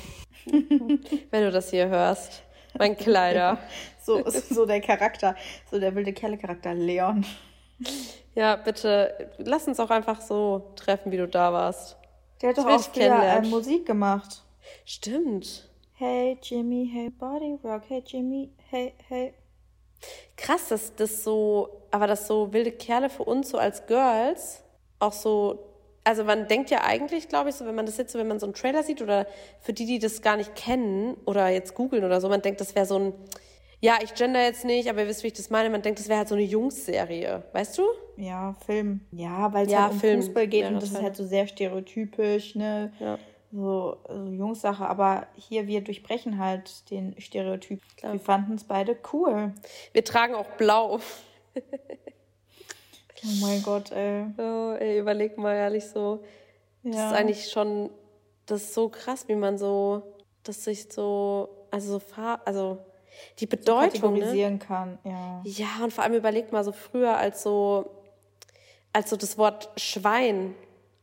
Wenn du das hier hörst. Mein Kleider. so der Charakter, so der wilde Kerle-Charakter, Leon. Ja, bitte, lass uns auch einfach so treffen, wie du da warst. Der hat doch auch früher Musik gemacht. Stimmt. Hey Jimmy, hey Body Rock, hey Jimmy, hey, hey. Krass, dass das so, aber dass so wilde Kerle für uns so als Girls auch so, also man denkt ja eigentlich, glaube ich, so, wenn man das jetzt so, wenn man so einen Trailer sieht oder für die, die das gar nicht kennen oder jetzt googeln oder so, man denkt, das wäre so ein, ja, ich gender jetzt nicht, aber ihr wisst, wie ich das meine, man denkt, das wäre halt so eine Jungs-Serie, weißt du? Ja, Film. Ja, weil es ja, halt um Film. Fußball geht ja, und das ist halt so sehr stereotypisch, ne? Ja. So Jungs-Sache, aber hier, wir durchbrechen halt den Stereotyp. Klar. Wir fanden es beide cool. Wir tragen auch blau. Oh mein Gott, ey. Oh, ey, überleg mal ehrlich so. Ja. Das ist eigentlich schon, das ist so krass, wie man so, dass sich so, also so die Bedeutung, so kategorisieren, ne? kann, ja. Ja, und vor allem überleg mal so früher als so das Wort Schwein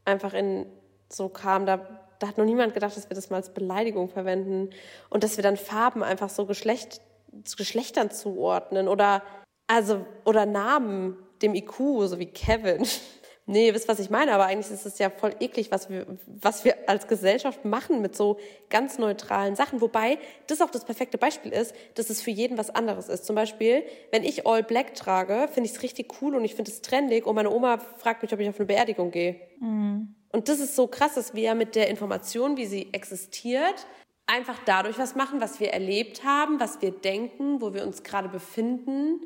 einfach in so kam, da hat noch niemand gedacht, dass wir das mal als Beleidigung verwenden und dass wir dann Farben einfach so Geschlechtern zuordnen oder Namen, dem IQ, so wie Kevin. Nee, wisst, was ich meine, aber eigentlich ist es ja voll eklig, was wir als Gesellschaft machen mit so ganz neutralen Sachen, wobei das auch das perfekte Beispiel ist, dass es für jeden was anderes ist. Zum Beispiel, wenn ich All Black trage, finde ich es richtig cool und ich finde es trendig und meine Oma fragt mich, ob ich auf eine Beerdigung gehe. Mhm. Und das ist so krass, dass wir ja mit der Information, wie sie existiert, einfach dadurch was machen, was wir erlebt haben, was wir denken, wo wir uns gerade befinden.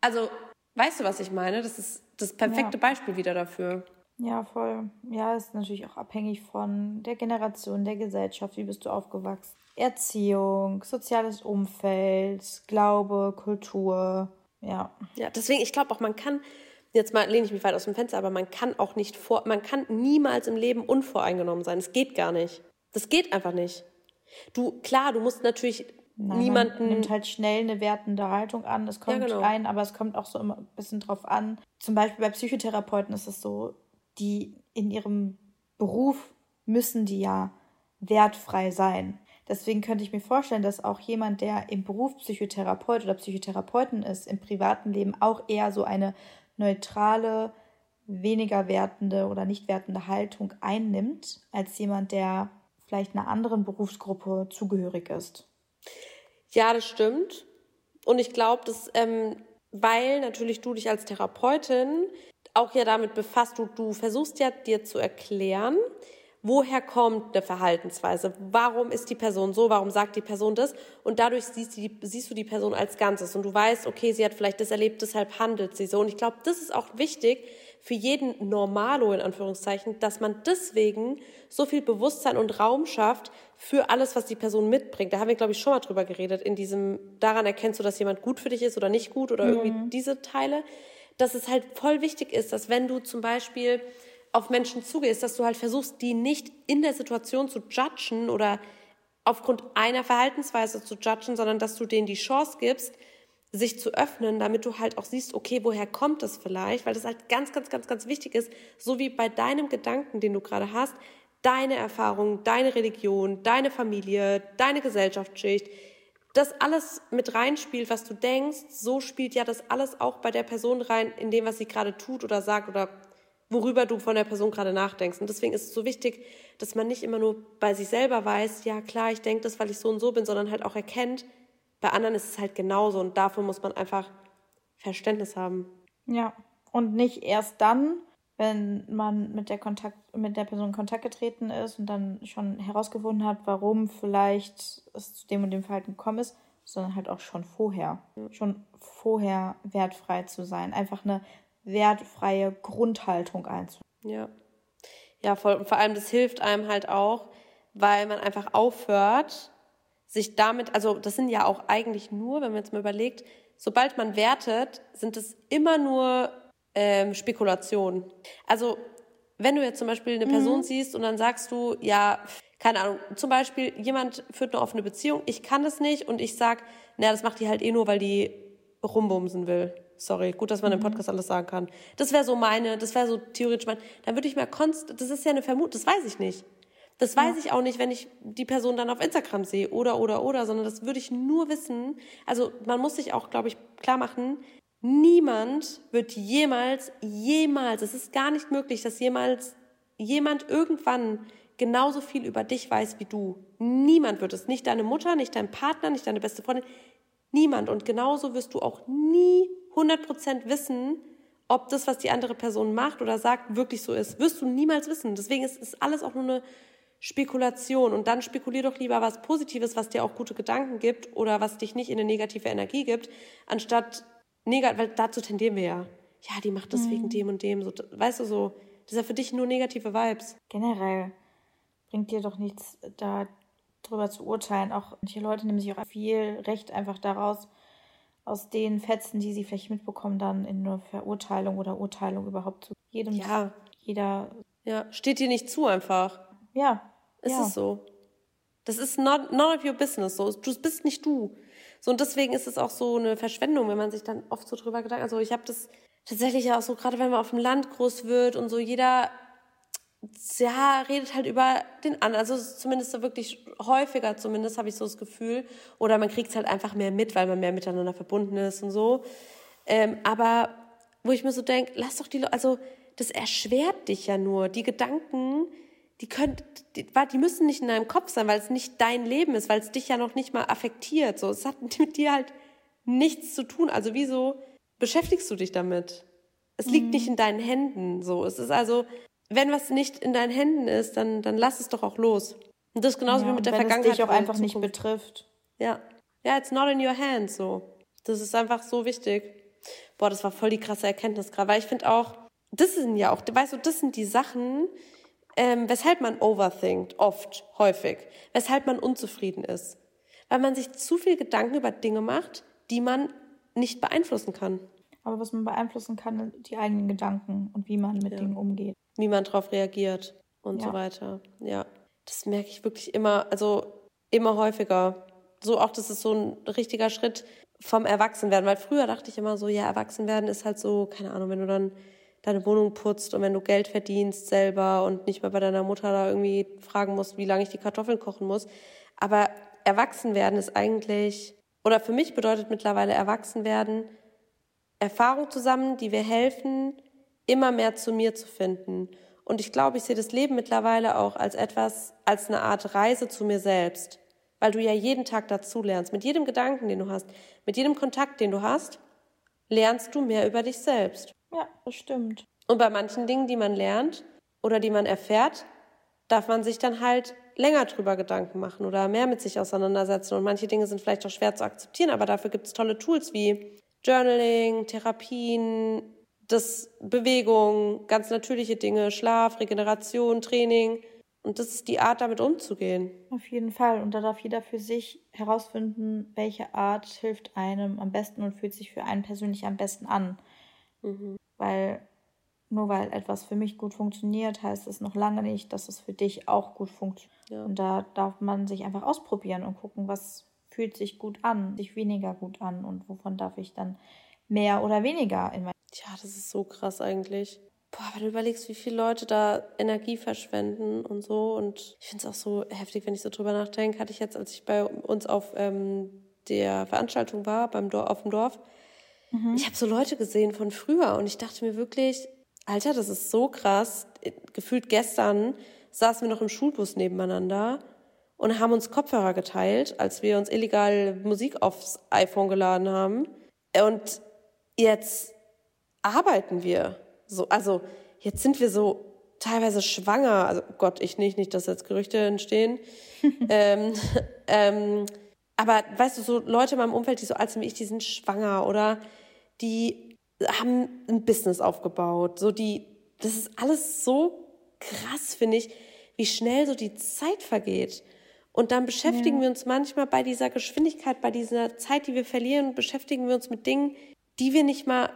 Also, weißt du, was ich meine? Das ist das perfekte Beispiel wieder dafür. Ja, voll. Ja, ist natürlich auch abhängig von der Generation, der Gesellschaft. Wie bist du aufgewachsen? Erziehung, soziales Umfeld, Glaube, Kultur. Ja. Ja, deswegen, ich glaube auch, man kann... Jetzt mal lehne ich mich weit aus dem Fenster, aber man kann auch nicht man kann niemals im Leben unvoreingenommen sein. Das geht gar nicht. Das geht einfach nicht. Du musst natürlich niemanden... Man nimmt halt schnell eine wertende Haltung an. Es kommt ein, aber es kommt auch so immer ein bisschen drauf an. Zum Beispiel bei Psychotherapeuten ist es so, die in ihrem Beruf müssen die ja wertfrei sein. Deswegen könnte ich mir vorstellen, dass auch jemand, der im Beruf Psychotherapeut oder Psychotherapeutin ist, im privaten Leben auch eher so eine neutrale, weniger wertende oder nicht wertende Haltung einnimmt, als jemand, der vielleicht einer anderen Berufsgruppe zugehörig ist. Ja, das stimmt. Und ich glaube, dass, weil natürlich du dich als Therapeutin auch ja damit befasst, du versuchst ja dir zu erklären, woher kommt eine Verhaltensweise? Warum ist die Person so? Warum sagt die Person das? Und dadurch siehst du die Person als Ganzes. Und du weißt, okay, sie hat vielleicht das erlebt, deshalb handelt sie so. Und ich glaube, das ist auch wichtig für jeden Normalo, in Anführungszeichen, dass man deswegen so viel Bewusstsein und Raum schafft für alles, was die Person mitbringt. Da haben wir, glaube ich, schon mal drüber geredet. In diesem, daran erkennst du, dass jemand gut für dich ist oder nicht gut oder irgendwie diese Teile. Dass es halt voll wichtig ist, dass wenn du zum Beispiel... auf Menschen zugehst, dass du halt versuchst, die nicht in der Situation zu judgen oder aufgrund einer Verhaltensweise zu judgen, sondern dass du denen die Chance gibst, sich zu öffnen, damit du halt auch siehst, okay, woher kommt das vielleicht? Weil das halt ganz, ganz, ganz, ganz wichtig ist, so wie bei deinem Gedanken, den du gerade hast, deine Erfahrung, deine Religion, deine Familie, deine Gesellschaftsschicht, das alles mit reinspielt, was du denkst, so spielt ja das alles auch bei der Person rein, in dem, was sie gerade tut oder sagt oder worüber du von der Person gerade nachdenkst. Und deswegen ist es so wichtig, dass man nicht immer nur bei sich selber weiß, ja klar, ich denke das, weil ich so und so bin, sondern halt auch erkennt, bei anderen ist es halt genauso. Und dafür muss man einfach Verständnis haben. Ja, und nicht erst dann, wenn man mit der Person in Kontakt getreten ist und dann schon herausgefunden hat, warum vielleicht es zu dem und dem Verhalten gekommen ist, sondern halt auch schon vorher. Schon vorher wertfrei zu sein. Einfach eine wertfreie Grundhaltung einzunehmen. Ja, ja, vor allem das hilft einem halt auch, weil man einfach aufhört, sich damit, also das sind ja auch eigentlich nur, wenn man jetzt mal überlegt, sobald man wertet, sind es immer nur Spekulationen. Also wenn du jetzt zum Beispiel eine Person siehst und dann sagst du, ja, keine Ahnung, zum Beispiel jemand führt eine offene Beziehung, ich kann das nicht und ich sag, naja, das macht die halt eh nur, weil die rumbumsen will. Sorry, gut, dass man im Podcast alles sagen kann. Das wäre so meine, das wäre so theoretisch mein, dann würde ich mir das ist ja eine Vermutung, das weiß ich nicht. Das weiß ich auch nicht, wenn ich die Person dann auf Instagram sehe oder, sondern das würde ich nur wissen. Also man muss sich auch, glaube ich, klar machen, niemand wird jemals, es ist gar nicht möglich, dass jemand irgendwann genauso viel über dich weiß wie du. Niemand wird es. Nicht deine Mutter, nicht dein Partner, nicht deine beste Freundin. Niemand. Und genauso wirst du auch nie 100% wissen, ob das, was die andere Person macht oder sagt, wirklich so ist. Wirst du niemals wissen. Deswegen ist alles auch nur eine Spekulation. Und dann spekulier doch lieber was Positives, was dir auch gute Gedanken gibt oder was dich nicht in eine negative Energie gibt, anstatt weil dazu tendieren wir ja. Ja, die macht das wegen dem und dem. So, weißt du, so, das ist ja für dich nur negative Vibes. Generell bringt dir doch nichts, da drüber zu urteilen. Auch manche Leute nehmen sich auch viel Recht einfach daraus, aus den Fetzen, die sie vielleicht mitbekommen, dann in eine Verurteilung oder Urteilung überhaupt zu jedem. Ja. Jeder. Ja, steht dir nicht zu einfach. Ja. Ist es so. Das ist not of your business. So. Du bist nicht du. So, und deswegen ist es auch so eine Verschwendung, wenn man sich dann oft so drüber Gedanken. Also ich habe das tatsächlich auch so, gerade wenn man auf dem Land groß wird und so, jeder redet halt über den anderen. Also zumindest so wirklich häufiger, zumindest habe ich so das Gefühl. Oder man kriegt es halt einfach mehr mit, weil man mehr miteinander verbunden ist und so. Aber wo ich mir so denke, lass doch die Leute, also das erschwert dich ja nur. Die Gedanken, die müssen nicht in deinem Kopf sein, weil es nicht dein Leben ist, weil es dich ja noch nicht mal affektiert. So, es hat mit dir halt nichts zu tun. Also wieso beschäftigst du dich damit? Es liegt nicht in deinen Händen. So, es ist also, wenn was nicht in deinen Händen ist, dann lass es doch auch los. Und das genauso wie mit der Vergangenheit. Wenn es dich auch einfach nicht betrifft. Ja. Ja, it's not in your hands. So, das ist einfach so wichtig. Boah, das war voll die krasse Erkenntnis gerade, weil ich finde auch, das sind ja auch, weißt du, das sind die Sachen, weshalb man overthinkt, häufig, weshalb man unzufrieden ist. Weil man sich zu viel Gedanken über Dinge macht, die man nicht beeinflussen kann. Aber was man beeinflussen kann, sind die eigenen Gedanken und wie man mit Dingen umgeht. Wie man darauf reagiert und so weiter. Ja, das merke ich wirklich immer, also immer häufiger. So auch, das ist so ein richtiger Schritt vom Erwachsenwerden. Weil früher dachte ich immer so, ja, Erwachsenwerden ist halt so, keine Ahnung, wenn du dann deine Wohnung putzt und wenn du Geld verdienst selber und nicht mal bei deiner Mutter da irgendwie fragen musst, wie lange ich die Kartoffeln kochen muss. Aber Erwachsenwerden ist eigentlich, oder für mich bedeutet mittlerweile Erwachsenwerden, Erfahrung zusammen, die mir helfen, immer mehr zu mir zu finden. Und ich glaube, ich sehe das Leben mittlerweile auch als eine Art Reise zu mir selbst. Weil du ja jeden Tag dazu lernst. Mit jedem Gedanken, den du hast, mit jedem Kontakt, den du hast, lernst du mehr über dich selbst. Ja, das stimmt. Und bei manchen Dingen, die man lernt oder die man erfährt, darf man sich dann halt länger drüber Gedanken machen oder mehr mit sich auseinandersetzen. Und manche Dinge sind vielleicht auch schwer zu akzeptieren, aber dafür gibt es tolle Tools wie Journaling, Therapien, Bewegung, ganz natürliche Dinge, Schlaf, Regeneration, Training. Und das ist die Art, damit umzugehen. Auf jeden Fall. Und da darf jeder für sich herausfinden, welche Art hilft einem am besten und fühlt sich für einen persönlich am besten an. Mhm. Weil etwas für mich gut funktioniert, heißt es noch lange nicht, dass es für dich auch gut funktioniert. Ja. Und da darf man sich einfach ausprobieren und gucken, was fühlt sich gut an, sich weniger gut an und wovon darf ich dann mehr oder weniger in mein. Ja, das ist so krass eigentlich. Boah, wenn du überlegst, wie viele Leute da Energie verschwenden und so, und ich finde es auch so heftig, wenn ich so drüber nachdenke, hatte ich jetzt, als ich bei uns auf der Veranstaltung war, auf dem Dorf, ich habe so Leute gesehen von früher und ich dachte mir wirklich, Alter, das ist so krass. Gefühlt gestern saßen wir noch im Schulbus nebeneinander und haben uns Kopfhörer geteilt, als wir uns illegal Musik aufs iPhone geladen haben. Und jetzt arbeiten wir. So, also jetzt sind wir so teilweise schwanger. Also Gott, ich nicht, dass jetzt Gerüchte entstehen. Aber weißt du, so Leute in meinem Umfeld, die so alt sind wie ich, die sind schwanger oder die haben ein Business aufgebaut. So das ist alles so krass, finde ich, wie schnell so die Zeit vergeht. Und dann beschäftigen wir uns manchmal bei dieser Geschwindigkeit, bei dieser Zeit, die wir verlieren, beschäftigen wir uns mit Dingen, die wir nicht mal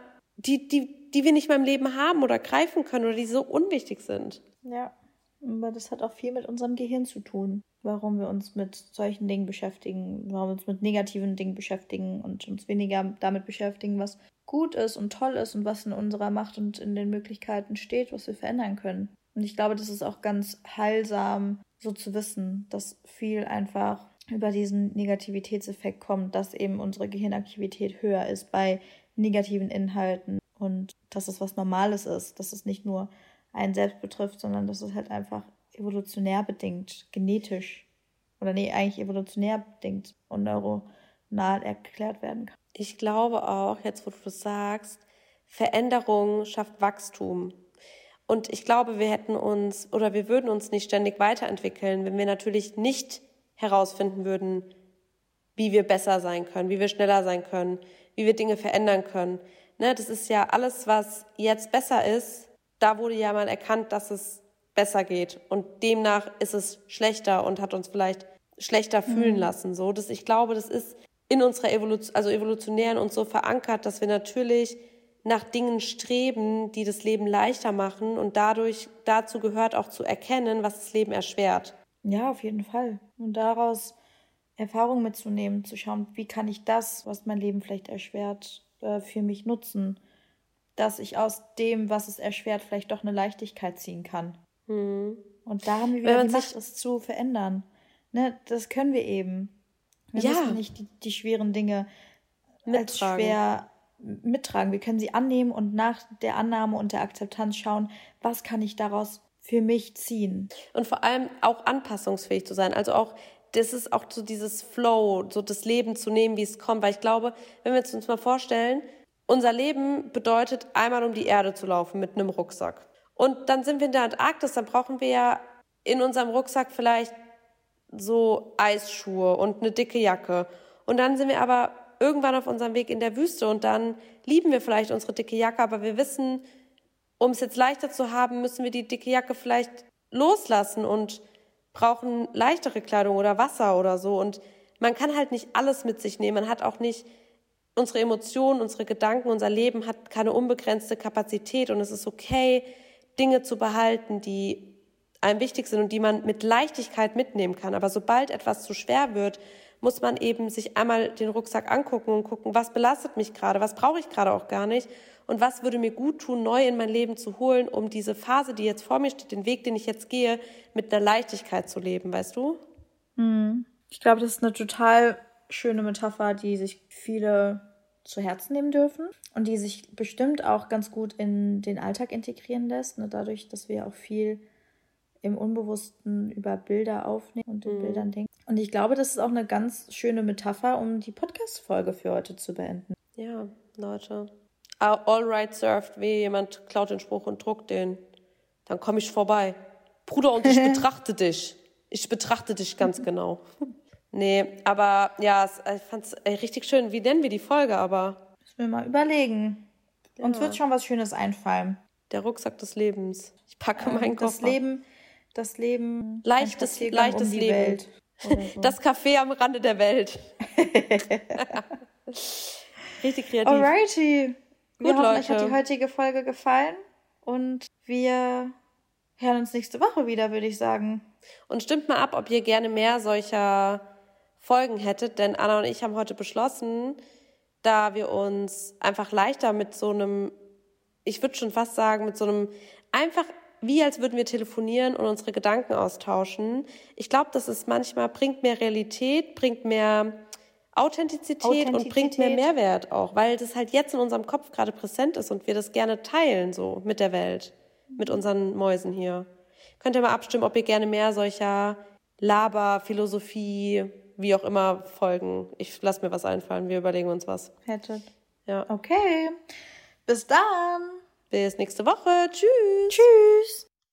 im Leben haben oder greifen können oder die so unwichtig sind. Ja, aber das hat auch viel mit unserem Gehirn zu tun. Warum wir uns mit solchen Dingen beschäftigen, warum wir uns mit negativen Dingen beschäftigen und uns weniger damit beschäftigen, was gut ist und toll ist und was in unserer Macht und in den Möglichkeiten steht, was wir verändern können. Und ich glaube, das ist auch ganz heilsam, so zu wissen, dass viel einfach über diesen Negativitätseffekt kommt, dass eben unsere Gehirnaktivität höher ist bei negativen Inhalten und dass es was Normales ist, dass es nicht nur einen selbst betrifft, sondern dass es halt einfach evolutionär bedingt, genetisch oder eigentlich evolutionär bedingt und neuronal erklärt werden kann. Ich glaube auch, jetzt wo du das sagst, Veränderung schafft Wachstum. Und ich glaube, wir hätten uns oder wir würden uns nicht ständig weiterentwickeln, wenn wir natürlich nicht herausfinden würden, wie wir besser sein können, wie wir schneller sein können, wie wir Dinge verändern können. Ne, das ist ja alles, was jetzt besser ist, da wurde ja mal erkannt, dass es besser geht. Und demnach ist es schlechter und hat uns vielleicht schlechter fühlen lassen. So, dass ich glaube, das ist in unserer Evolution, also evolutionär in uns so verankert, dass wir natürlich nach Dingen streben, die das Leben leichter machen und dadurch dazu gehört auch zu erkennen, was das Leben erschwert. Ja, auf jeden Fall. Und daraus Erfahrung mitzunehmen, zu schauen, wie kann ich das, was mein Leben vielleicht erschwert, für mich nutzen, dass ich aus dem, was es erschwert, vielleicht doch eine Leichtigkeit ziehen kann. Mhm. Und da haben wir wieder die Macht, es zu verändern. Ne, das können wir eben. Wir müssen nicht die schweren Dinge als schwer mittragen. Wir können sie annehmen und nach der Annahme und der Akzeptanz schauen, was kann ich daraus für mich ziehen. Und vor allem auch anpassungsfähig zu sein. Also auch, das ist auch so dieses Flow, so das Leben zu nehmen, wie es kommt. Weil ich glaube, wenn wir uns mal vorstellen, unser Leben bedeutet, einmal um die Erde zu laufen mit einem Rucksack. Und dann sind wir in der Antarktis, dann brauchen wir ja in unserem Rucksack vielleicht so Eisschuhe und eine dicke Jacke. Und dann sind wir aber irgendwann auf unserem Weg in der Wüste und dann lieben wir vielleicht unsere dicke Jacke, aber wir wissen, um es jetzt leichter zu haben, müssen wir die dicke Jacke vielleicht loslassen und brauchen leichtere Kleidung oder Wasser oder so. Und man kann halt nicht alles mit sich nehmen. Man hat auch nicht unsere Emotionen, unsere Gedanken, unser Leben hat keine unbegrenzte Kapazität und es ist okay, Dinge zu behalten, die einem wichtig sind und die man mit Leichtigkeit mitnehmen kann. Aber sobald etwas zu schwer wird, muss man eben sich einmal den Rucksack angucken und gucken, was belastet mich gerade, was brauche ich gerade auch gar nicht und was würde mir gut tun, neu in mein Leben zu holen, um diese Phase, die jetzt vor mir steht, den Weg, den ich jetzt gehe, mit einer Leichtigkeit zu leben, weißt du? Ich glaube, das ist eine total schöne Metapher, die sich viele zu Herzen nehmen dürfen und die sich bestimmt auch ganz gut in den Alltag integrieren lässt, ne? Dadurch, dass wir auch viel im Unbewussten über Bilder aufnehmen und in Bildern denken. Und ich glaube, das ist auch eine ganz schöne Metapher, um die Podcast-Folge für heute zu beenden. Ja, Leute. All right served, weh, jemand klaut den Spruch und druckt den. Dann komme ich vorbei. Bruder, und ich betrachte dich. Ich betrachte dich ganz genau. Nee, aber ja, ich fand es richtig schön. Wie nennen wir die Folge aber? Müssen wir mal überlegen. Ja. Uns wird schon was Schönes einfallen. Der Rucksack des Lebens. Ich packe meinen Koffer. Das Leben, leichtes um die Leben. Welt oder so. Das Café am Rande der Welt. Richtig kreativ. Alrighty. Gut, wir hoffen, Leute, euch hat die heutige Folge gefallen und wir hören uns nächste Woche wieder, würde ich sagen. Und stimmt mal ab, ob ihr gerne mehr solcher Folgen hättet, denn Anna und ich haben heute beschlossen, da wir uns einfach leichter mit so einem, ich würde schon fast sagen, mit so einem einfach wie als würden wir telefonieren und unsere Gedanken austauschen. Ich glaube, das ist manchmal, bringt mehr Realität, bringt mehr Authentizität und bringt mehr Mehrwert auch, weil das halt jetzt in unserem Kopf gerade präsent ist und wir das gerne teilen so mit der Welt, mit unseren Mäusen hier. Könnt ihr mal abstimmen, ob ihr gerne mehr solcher Laber, Philosophie, wie auch immer folgen. Ich lasse mir was einfallen, wir überlegen uns was. Hättet. Ja. Okay, bis dann. Bis nächste Woche. Tschüss. Tschüss.